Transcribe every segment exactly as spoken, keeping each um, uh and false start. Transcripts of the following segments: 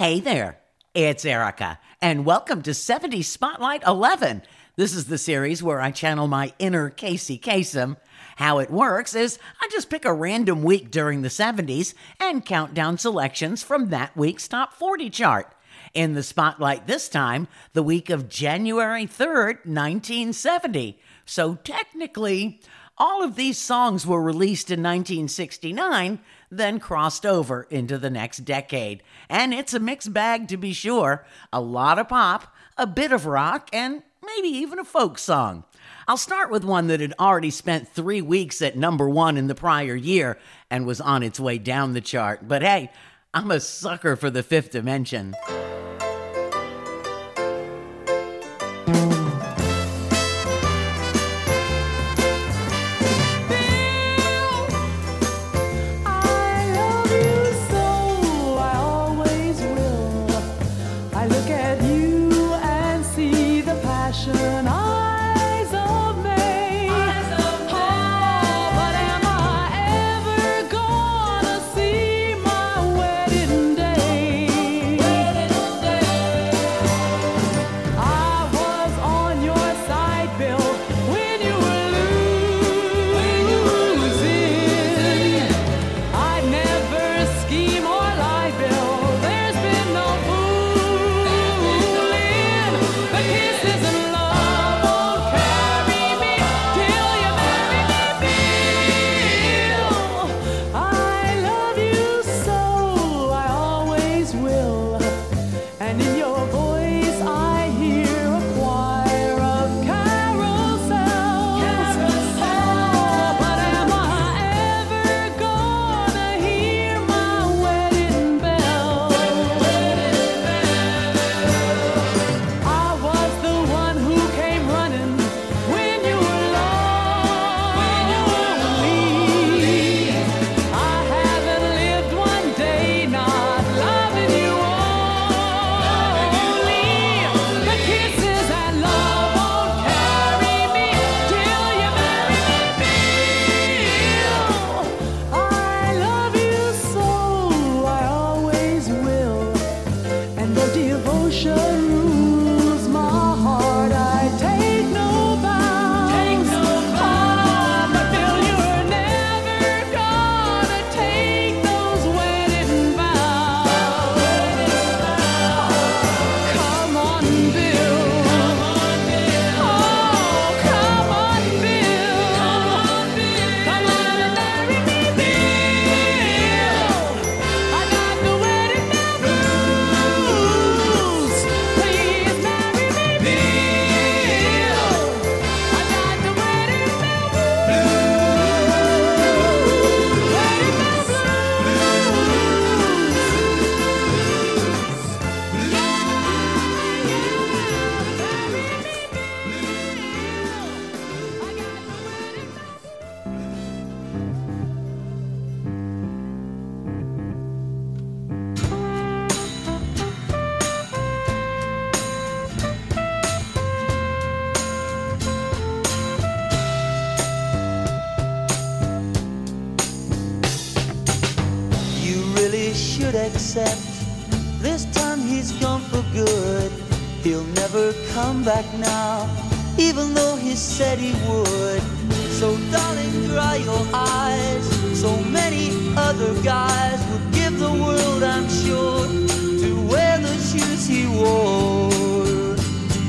Hey there, it's Erica, and welcome to seventies Spotlight eleven. This is the series where I channel my inner Casey Kasem. How it works is I just pick a random week during the seventies and count down selections from that week's Top forty chart. In the Spotlight this time, the week of January third, nineteen seventy. So technically, all of these songs were released in nineteen sixty-nine, then crossed over into the next decade. And it's a mixed bag to be sure. A lot of pop, a bit of rock, and maybe even a folk song. I'll start with one that had already spent three weeks at number one in the prior year and was on its way down the chart. But hey, I'm a sucker for the Fifth Dimension. Except this time he's gone for good. He'll never come back now, even though he said he would. So darling, dry your eyes. So many other guys would give the world, I'm sure, to wear the shoes he wore.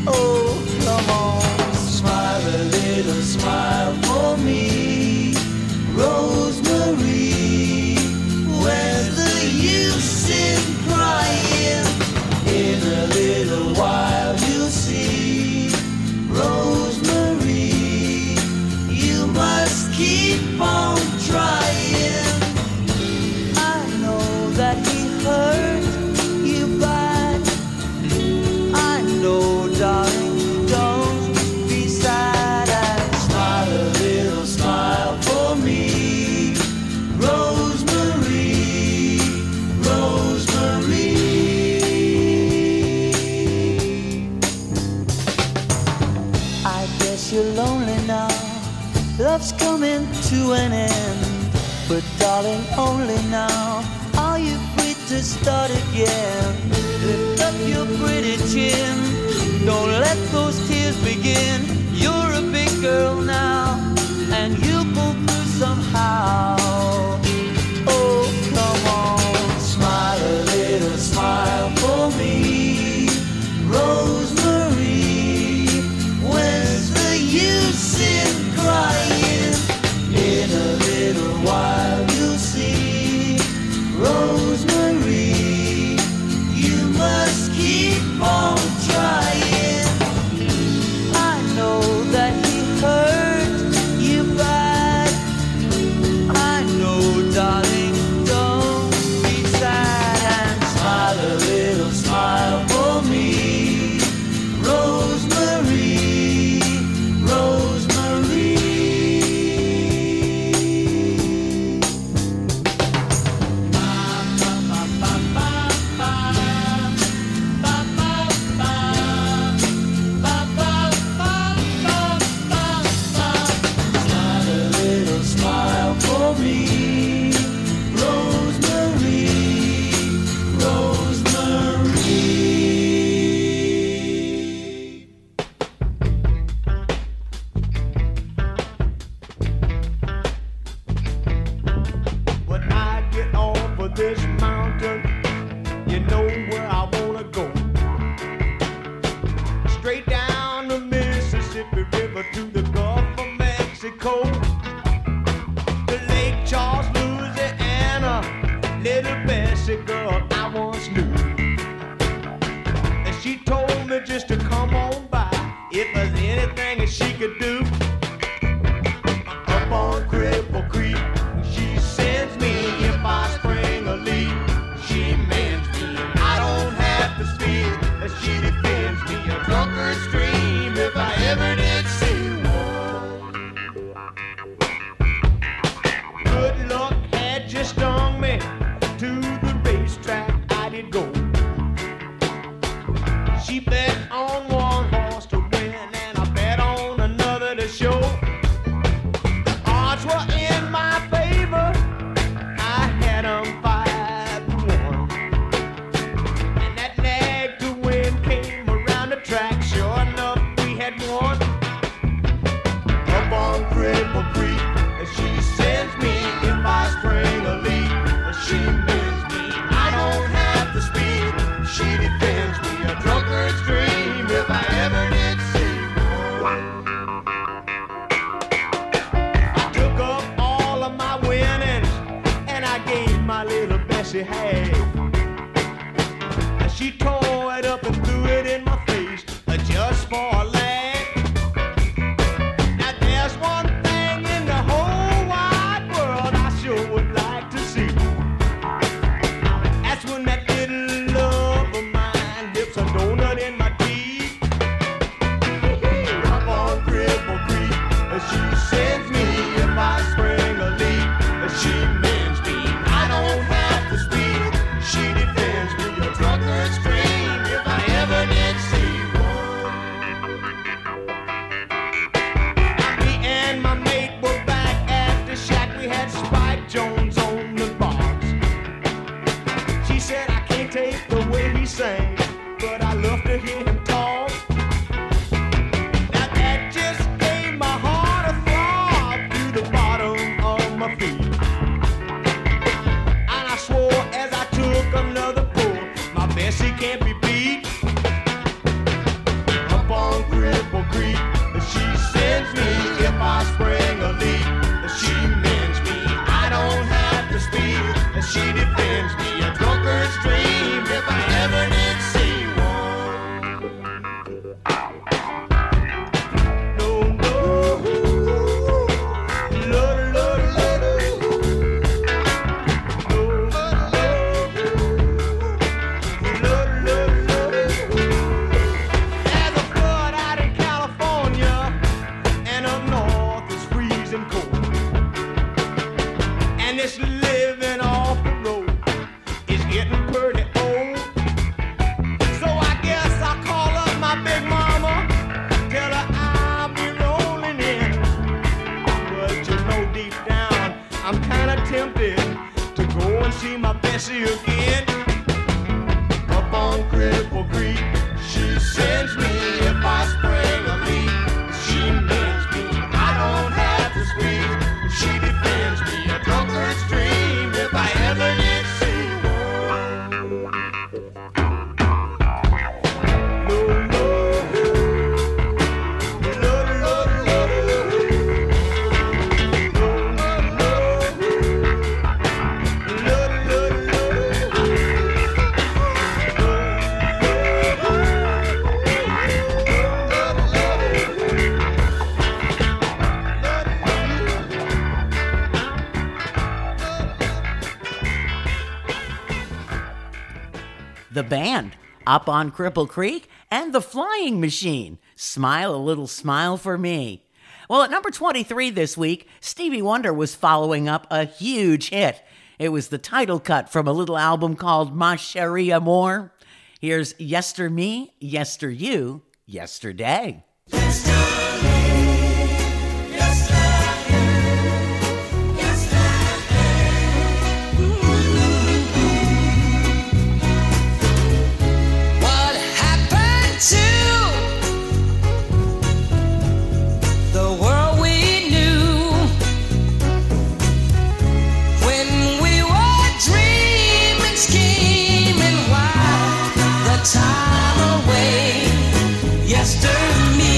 Oh, come on, smile a little smile for me, Rosemary. Where's the use in crying? In a little while you'll see, Rosemary, you must keep on trying. I know that he hurt you bad. I know, darling, don't be sad. And smile a little smile for me, Rosemary. You're lonely now, love's coming to an end. But darling, only now are you free to start again. your pretty chin. Don't let those tears begin. You're a big girl now, and you'll go through somehow. Oh, come on, smile a little, smile for me, Rosemary. Where's the use in crying? In a little while you'll see, Rosemary. Just keep on trying. I know that he hurt you bad. I know, darling, don't be sad. And smile a little, smile for me, Rosemary, Rosemary. Tempted to go and see my Bessie again. Up on ripple creek. She sends me if I spring a leak. She means me, I don't have to squeak. She defends me, a drunkard's dream if I ever did see The band, Up on Cripple Creek, and The Flying Machine, Smile a Little Smile for Me. Well, at number twenty-three this week, Stevie Wonder was following up a huge hit. It was the title cut from a little album called Ma Cherie Amour. Here's Yester Me, Yester You, Yesterday. Yesterday. Time away, yesterday.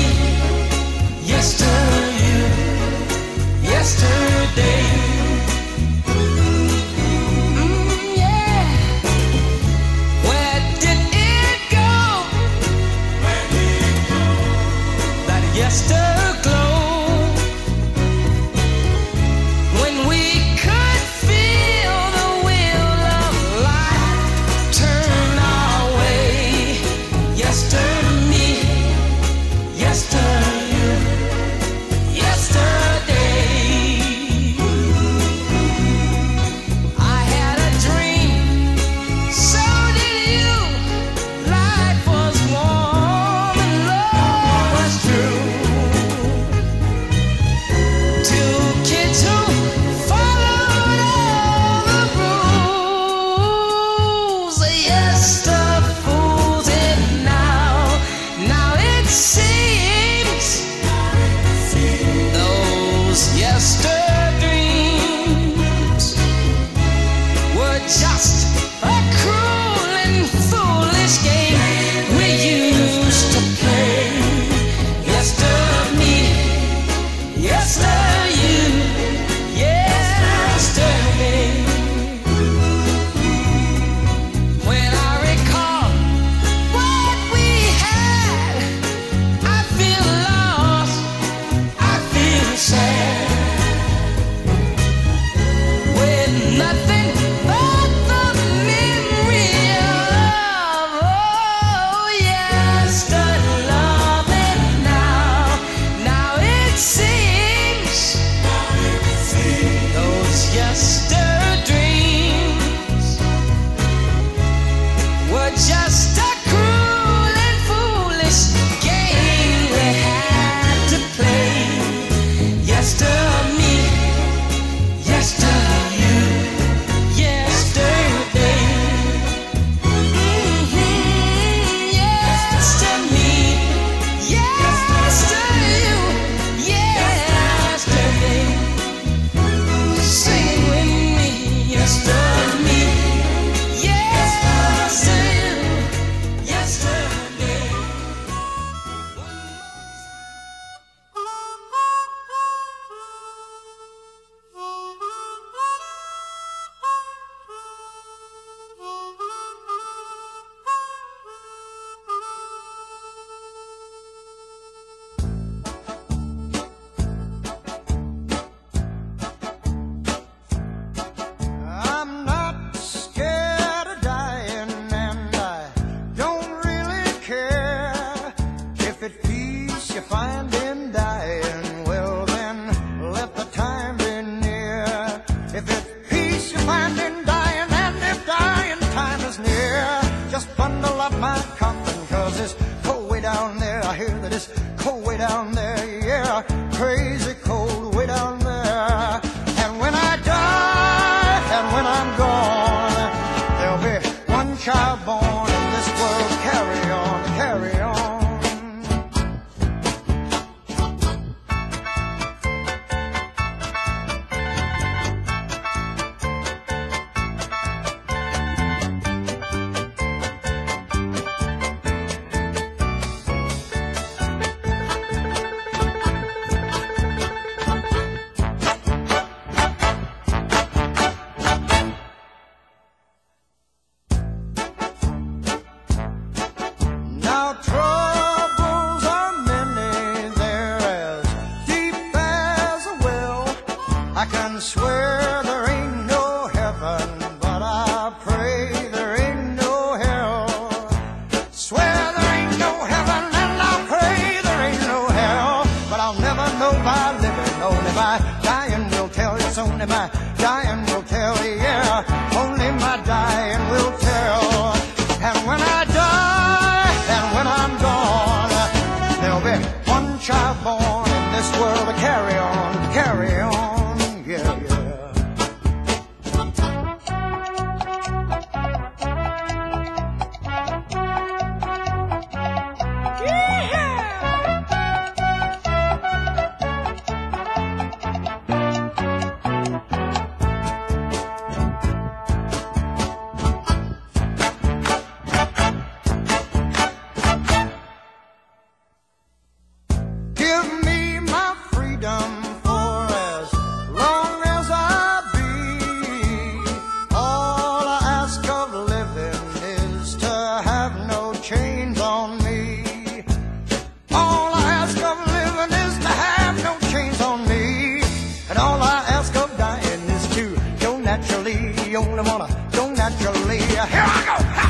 yeah. Here I go. Ha.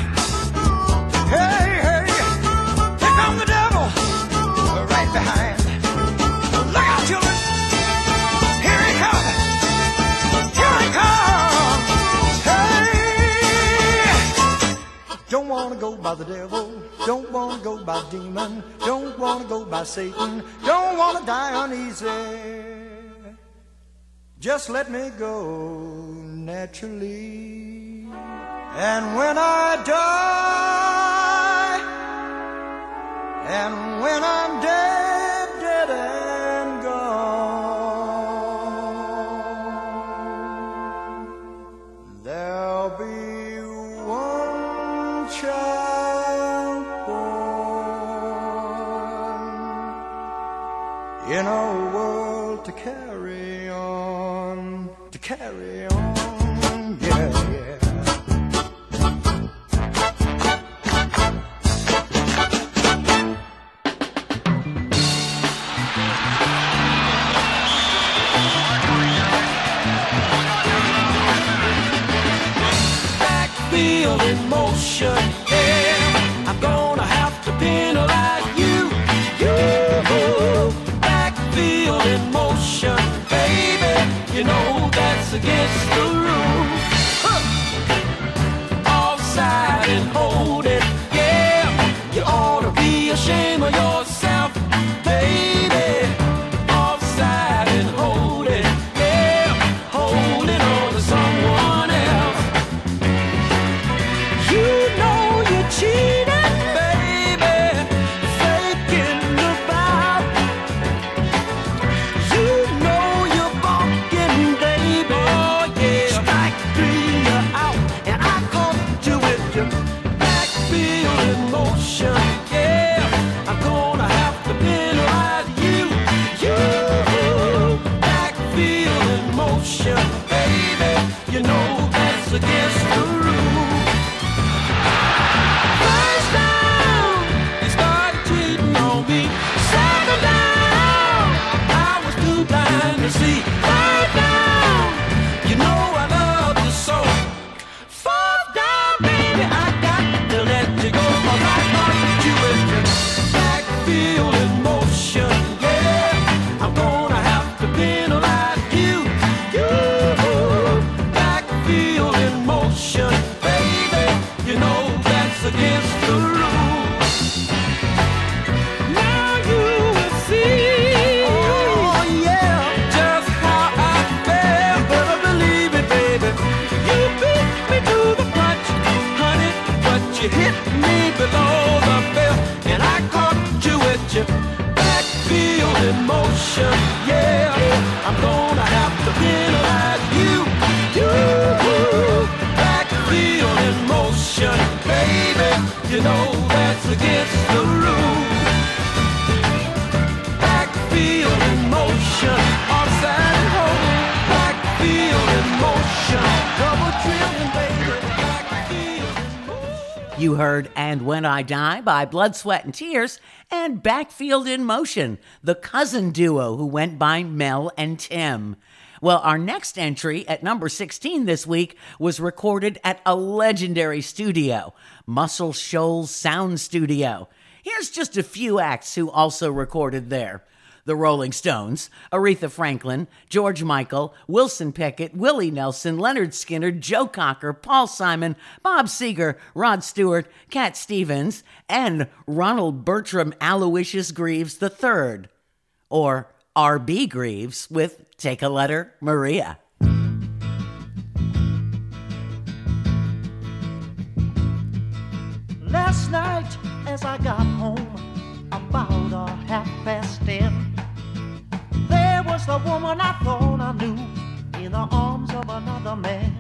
Hey, hey. Here comes the devil. Right behind. Look out, children. Here he comes. Here he comes. Hey. Don't want to go by the devil. Don't want to go by demon. Don't want to go by Satan. Don't want to die uneasy. Just let me go naturally. And when I die, and when I'm dead, dead and gone, there'll be one child born in a world to care. Carry on, yeah, yeah. Backfield in motion, yeah. I'm gonna have to penalize you, you. Backfield in motion, baby. You know. Against the rules, huh. Offside and hold it, yeah. You ought to be ashamed of yourself, baby. Offside and hold it, yeah. Holding on to someone else. You know you're cheating, baby. Faking the vibe. You know you're balking, baby. Yeah, I'm gonna have to penalize you, you. Backfield in motion, baby. You know that's against the rule. First down, you started cheating on me. Second down, I was too blind to see. Third down, you know I love you so. Fourth down, baby, I got to let you go. You hit me below the belt, and I caught you with your backfield in motion. Yeah, I'm gonna have to penalize you, you. Backfield in motion, baby. You know that's against the rules. Backfield in motion, offside and hold. Backfield in motion, double drilling, baby. You heard And When I Die by Blood, Sweat, and Tears and Backfield in Motion, the cousin duo who went by Mel and Tim. Well, our next entry at number sixteen this week was recorded at a legendary studio, Muscle Shoals Sound Studio. Here's just a few acts who also recorded there. The Rolling Stones, Aretha Franklin, George Michael, Wilson Pickett, Willie Nelson, Leonard Skinner, Joe Cocker, Paul Simon, Bob Seger, Rod Stewart, Cat Stevens, and Ronald Bertram Aloysius Greaves the third, or R B Greaves with Take a Letter, Maria. Last night as I got home, about a half past ten, there was the woman I thought I knew in the arms of another man.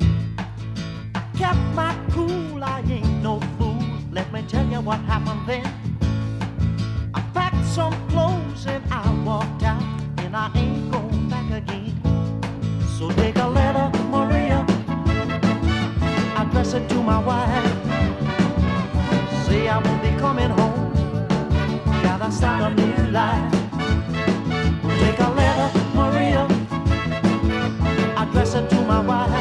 I kept my cool, I ain't no fool. Let me tell you what happened then. I packed some clothes and I walked out, and I ain't going back again. So take a letter, Maria, address it to my wife. Say I won't be coming home, gotta start a new life. Take a letter, Maria, address it to my wife.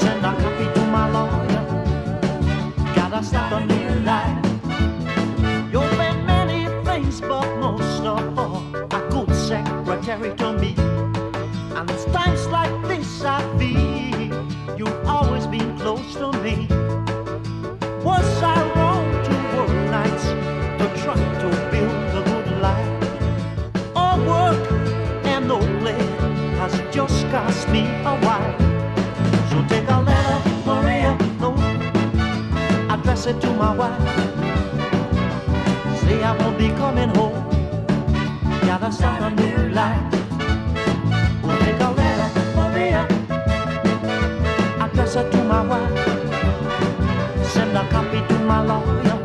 Send a copy to my lawyer. me a wife. She'll take a letter, Maria, no, address it to my wife. Say I won't be coming home, gotta start a new life. We'll take a letter, Maria, address it to my wife. Send a copy to my lawyer,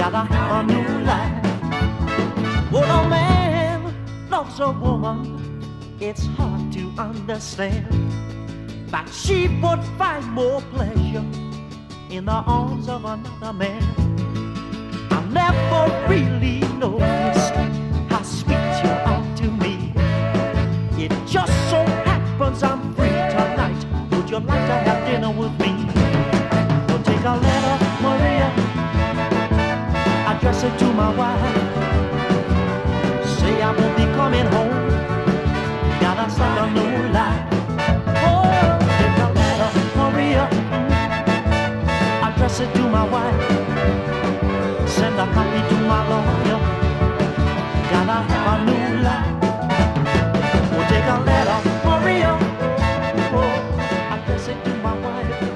gotta have a new life. What a man loves a woman, it's hard to understand, but she would find more pleasure in the arms of another man. I never really noticed how sweet you are to me. It just so happens I'm free tonight. Would you like to have dinner with me? We'll take a letter, Maria, address it to my wife. Say I will be coming home, gotta start a new life. Oh, take a letter, Maria, address it to my wife. Send a copy to my lawyer, gotta have a new life. Oh, take a letter, Maria, oh, address it to my wife.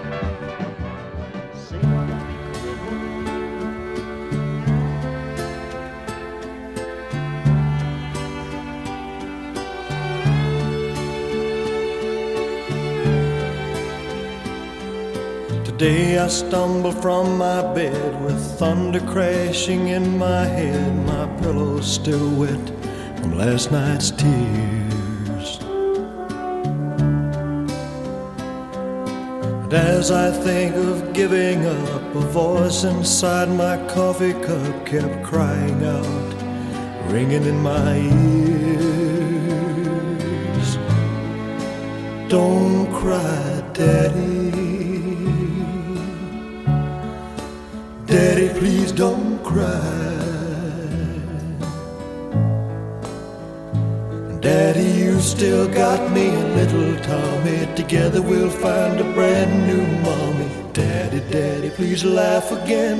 Say I will be coming home. Today I stumble from my bed with thunder crashing in my head. My pillow's still wet from last night's tears. And as I think of giving up, a voice inside my coffee cup kept crying out, ringing in my ears. Don't cry, Daddy. Daddy, please don't cry. Daddy, you still got me and little Tommy. Together we'll find a brand new mommy. Daddy, Daddy, please laugh again.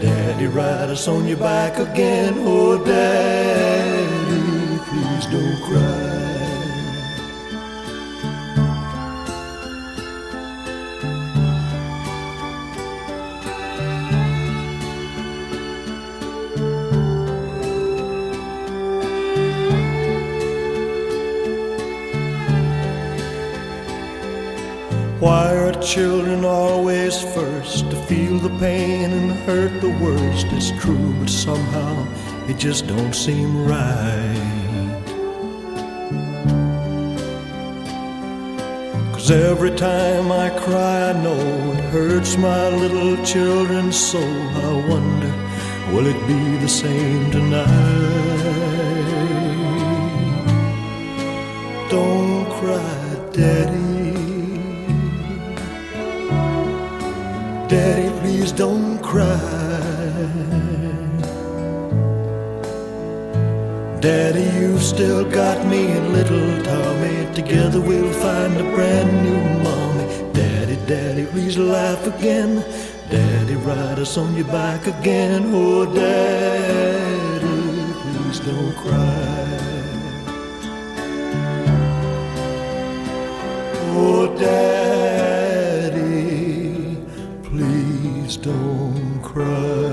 Daddy, ride us on your bike again. Oh, Daddy, please don't cry. Why are children always first to feel the pain and hurt the worst? It's true, but somehow it just don't seem right. 'Cause every time I cry, I know it hurts my little children so. I wonder, will it be the same tonight? Don't cry, Daddy. Daddy, please don't cry. Daddy, you've still got me and little Tommy. Together we'll find a brand new mommy. Daddy, Daddy, please laugh again. Daddy, ride us on your bike again. Oh, Daddy, please don't cry. Oh, Daddy, don't cry.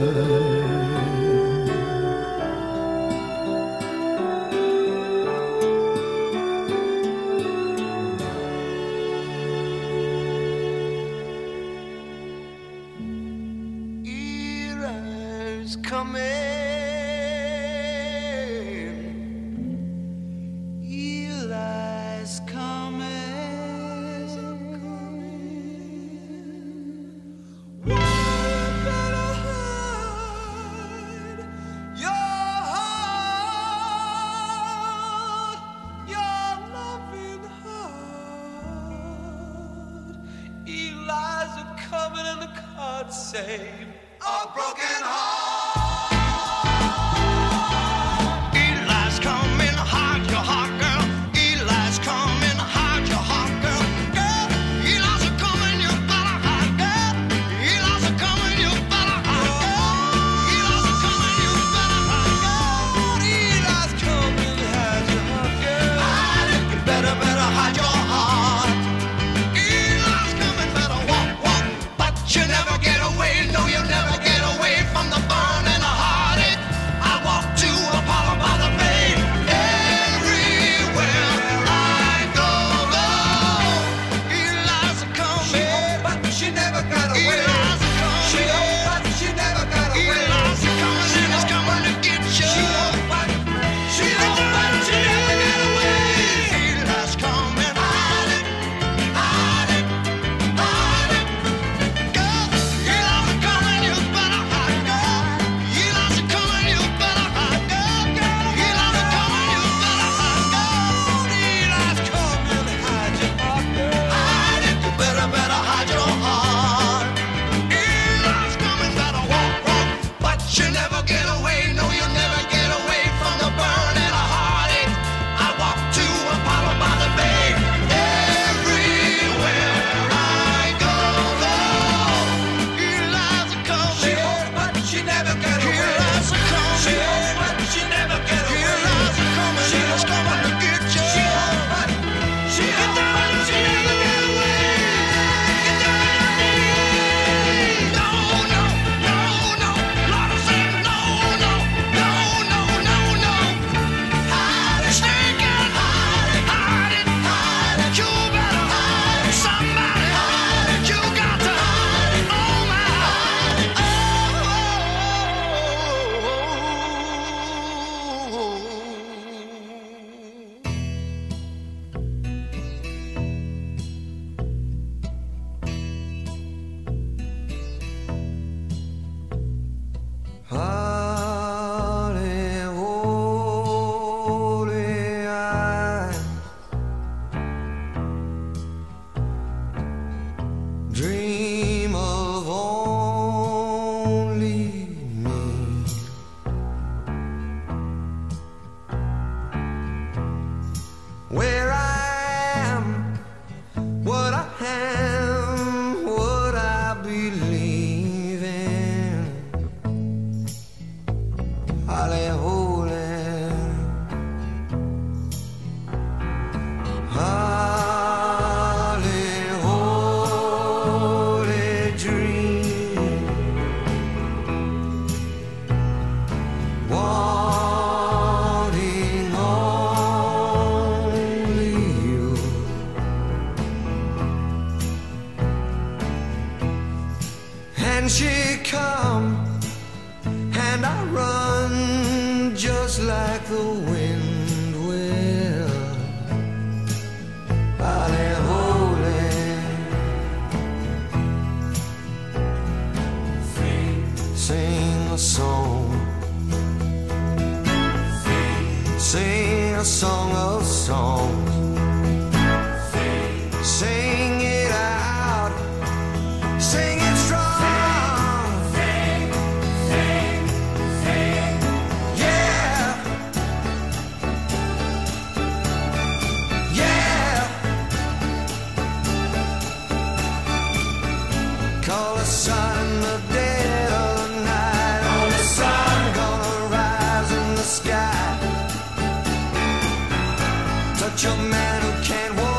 Era's coming. Era's coming. Better, better hide your heart. Can she come? And I run just like the wind will. I'll am holy. Sing a song. Sing a song of songs. Sing it out. Sing it strong. Sing, sing, sing, yeah, yeah. Call the sun in the dead of the night. Call the sun gonna rise in the sky. Touch a man who can't walk.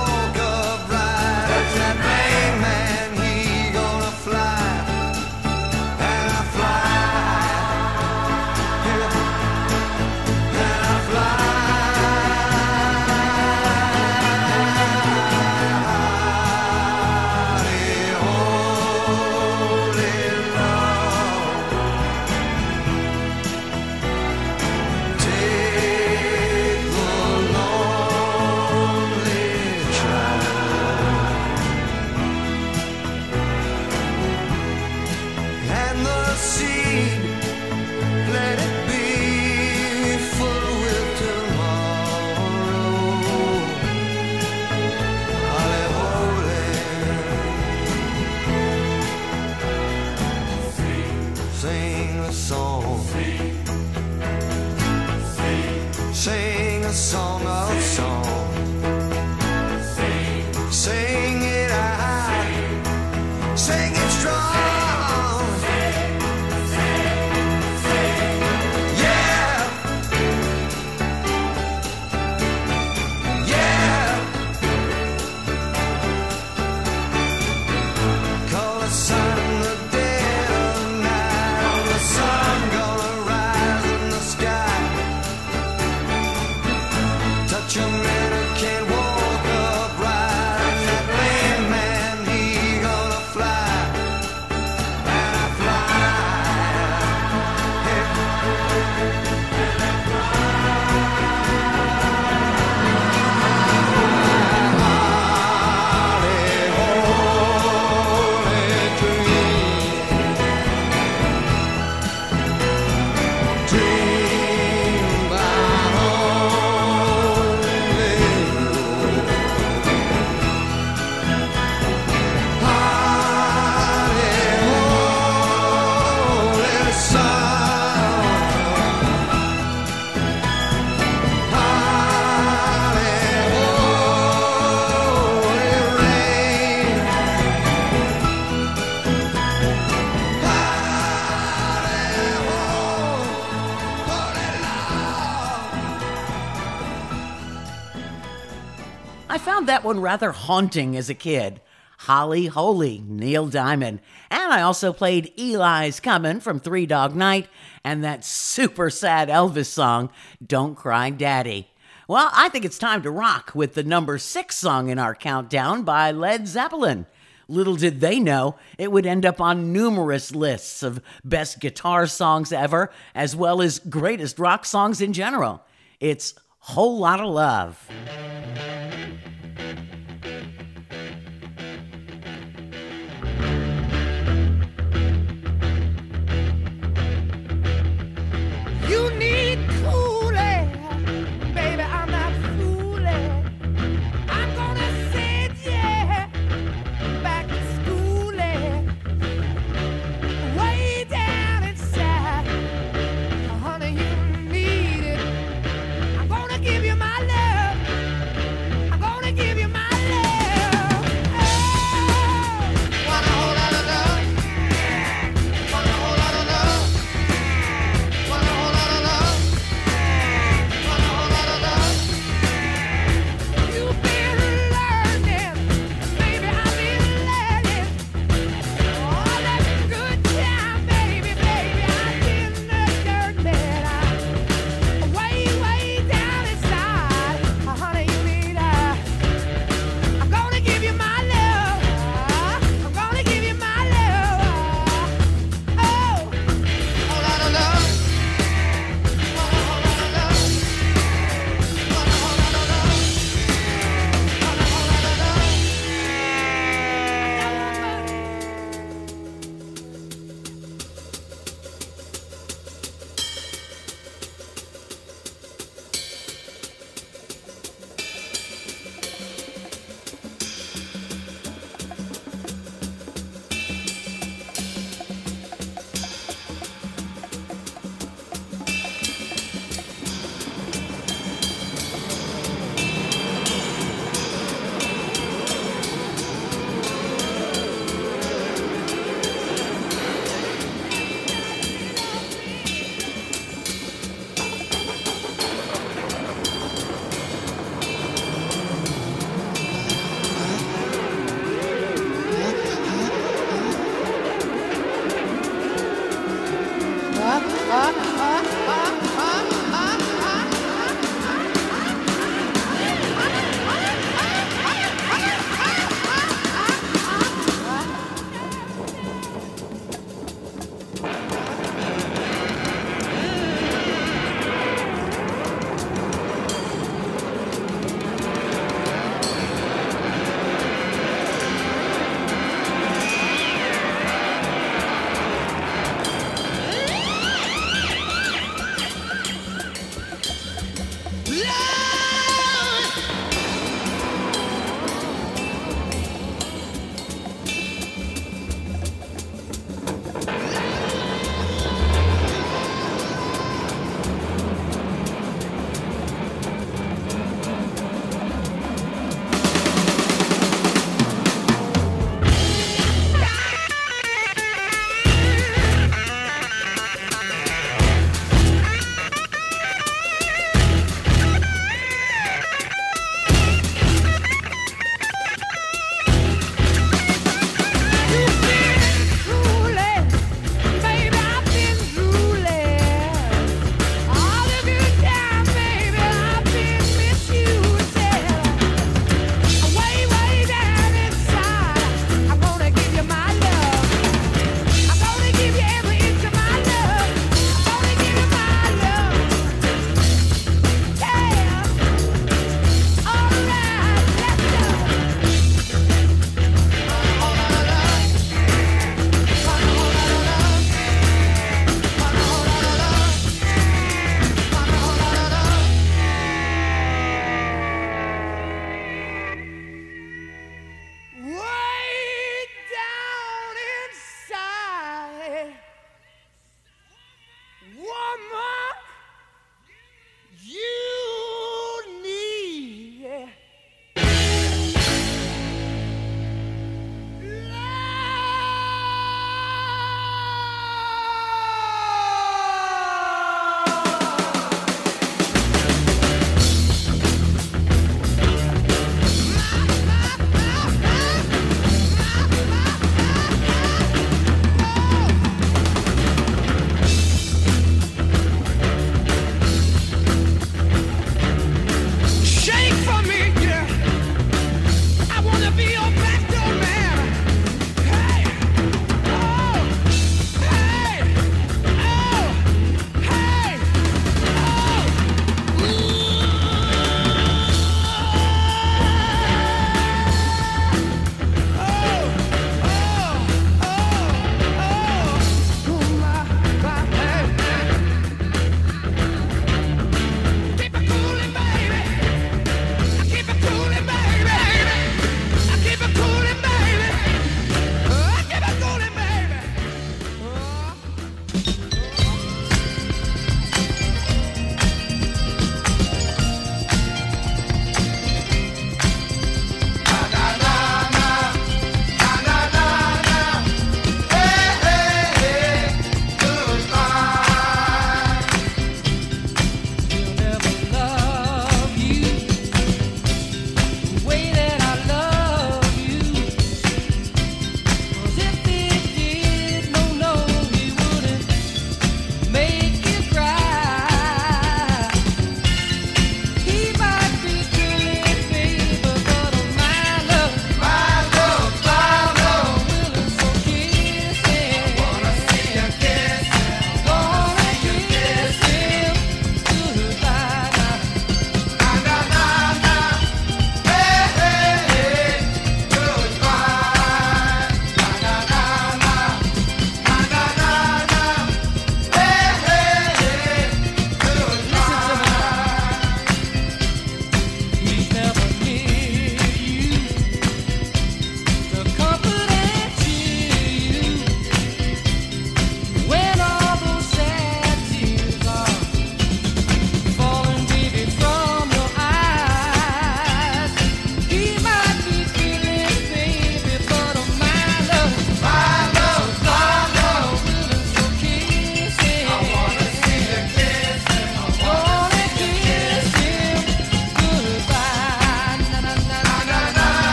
That one rather haunting as a kid. Holly Holy, Neil Diamond. And I also played Eli's Comin' from Three Dog Night and that super sad Elvis song, Don't Cry Daddy. Well, I think it's time to rock with the number six song in our countdown by Led Zeppelin. Little did they know, it would end up on numerous lists of best guitar songs ever, as well as greatest rock songs in general. It's Whole Lotta Love.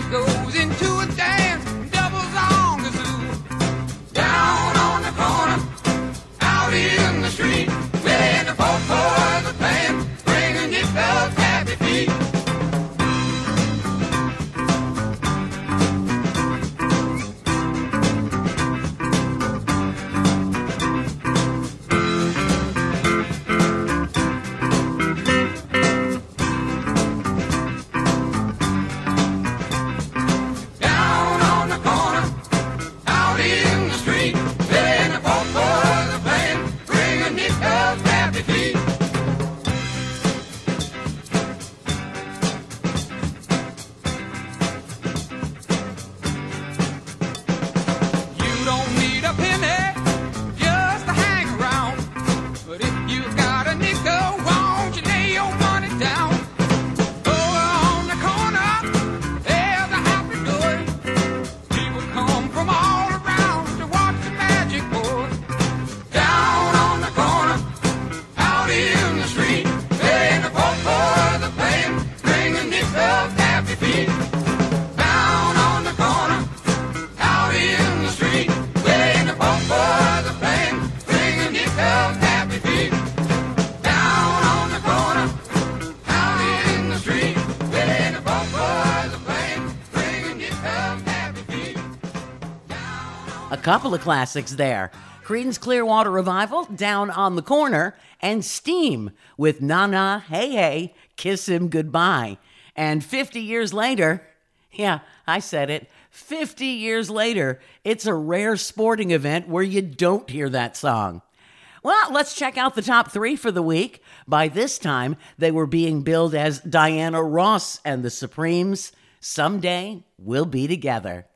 Johnny goes into a dance, doubles on the zoo. Down on the corner, out in the street, Willie and the Popo's are playing, bringing his fellas happy feet. Couple of classics there. Creedence Clearwater Revival, Down on the Corner, and Steam with Na Na Hey Hey, Kiss Him Goodbye. And fifty years later, yeah, I said it, fifty years later, it's a rare sporting event where you don't hear that song. Well, let's check out the top three for the week. By this time, they were being billed as Diana Ross and the Supremes. Someday We'll Be Together.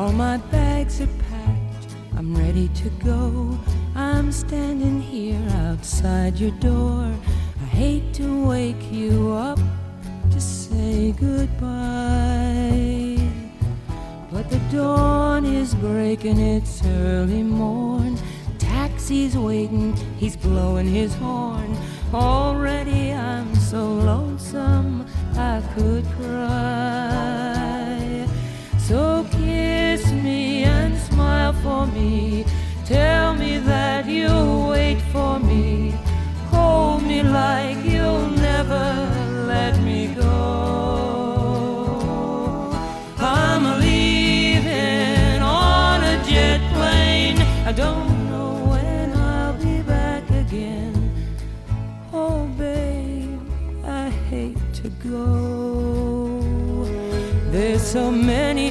All my bags are packed, I'm ready to go. I'm standing here outside your door. I hate to wake you up to say goodbye, but the dawn is breaking, it's early morn. Taxi's waiting, he's blowing his horn. Already I'm so lonesome I could cry. So kiss me and smile for me. Tell me that you'll wait for me. Hold me like you'll never let me go. I'm leaving on a jet plane. I don't go. There's so many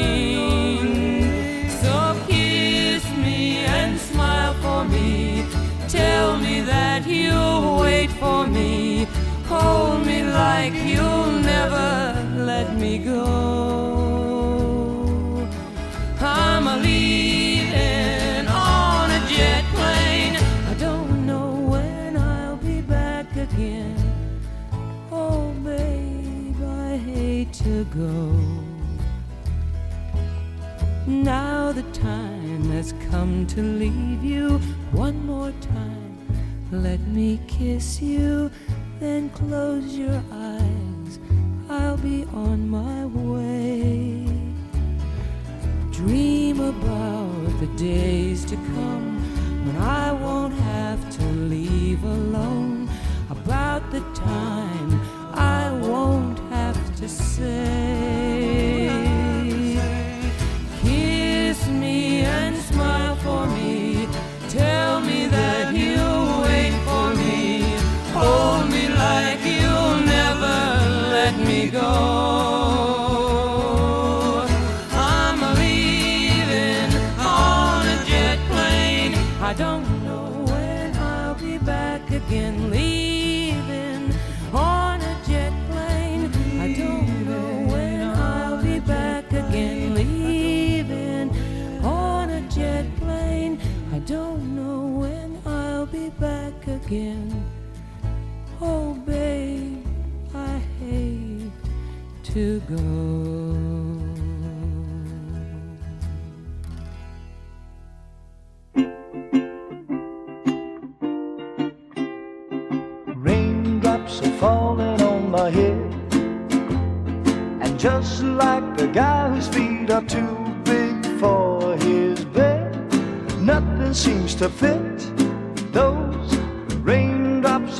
Me. Tell me that you'll wait for me. Hold me like you'll never let me go. I'm a leaving on a jet plane. I don't know when I'll be back again. Oh babe, I hate to go. Now the time has come to leave you. One more time, let me kiss you, then close your eyes, I'll be on my way. Dream about the days to come when I won't have to leave alone, about the time I won't have to say. Smile for me, tell me that you'll wait for me, hold me like you'll never let me go. I'm leaving on a jet plane, I don't know when I'll be back again. Leaving on a jet plane, I don't know when I'll be back again. Don't know when I'll be back again. Oh, babe, I hate to go. Raindrops are falling on my head, and just like the guy whose feet are too big for his bed, nothing seems to fit. Those raindrops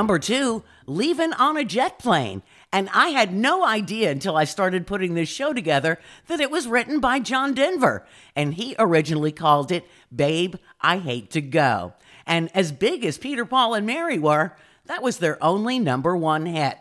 Number two, Leaving on a Jet Plane. And I had no idea until I started putting this show together that it was written by John Denver. And he originally called it Babe, I Hate to Go. And as big as Peter, Paul, and Mary were, that was their only number one hit.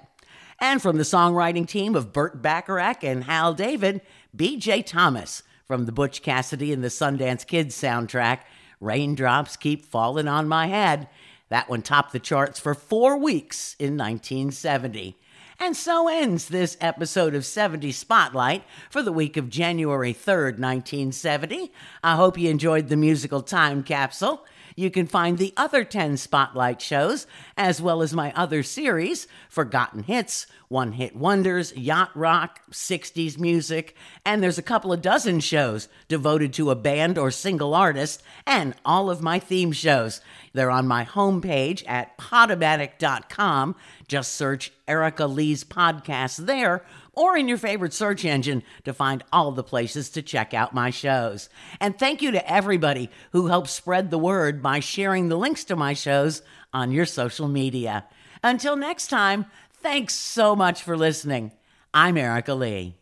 And from the songwriting team of Burt Bacharach and Hal David, B J. Thomas from the Butch Cassidy and the Sundance Kids soundtrack, Raindrops Keep Falling on My Head. That one topped the charts for four weeks in nineteen seventy. And so ends this episode of seventies Spotlight for the week of January third, nineteen seventy. I hope you enjoyed the musical time capsule. You can find the other ten Spotlight shows, as well as my other series, Forgotten Hits, One Hit Wonders, Yacht Rock, sixties Music, and there's a couple of dozen shows devoted to a band or single artist, and all of my theme shows. They're on my homepage at podomatic dot com. Just search Erica Lee's podcast there, or in your favorite search engine to find all the places to check out my shows. And thank you to everybody who helps spread the word by sharing the links to my shows on your social media. Until next time, thanks so much for listening. I'm Erica Lee.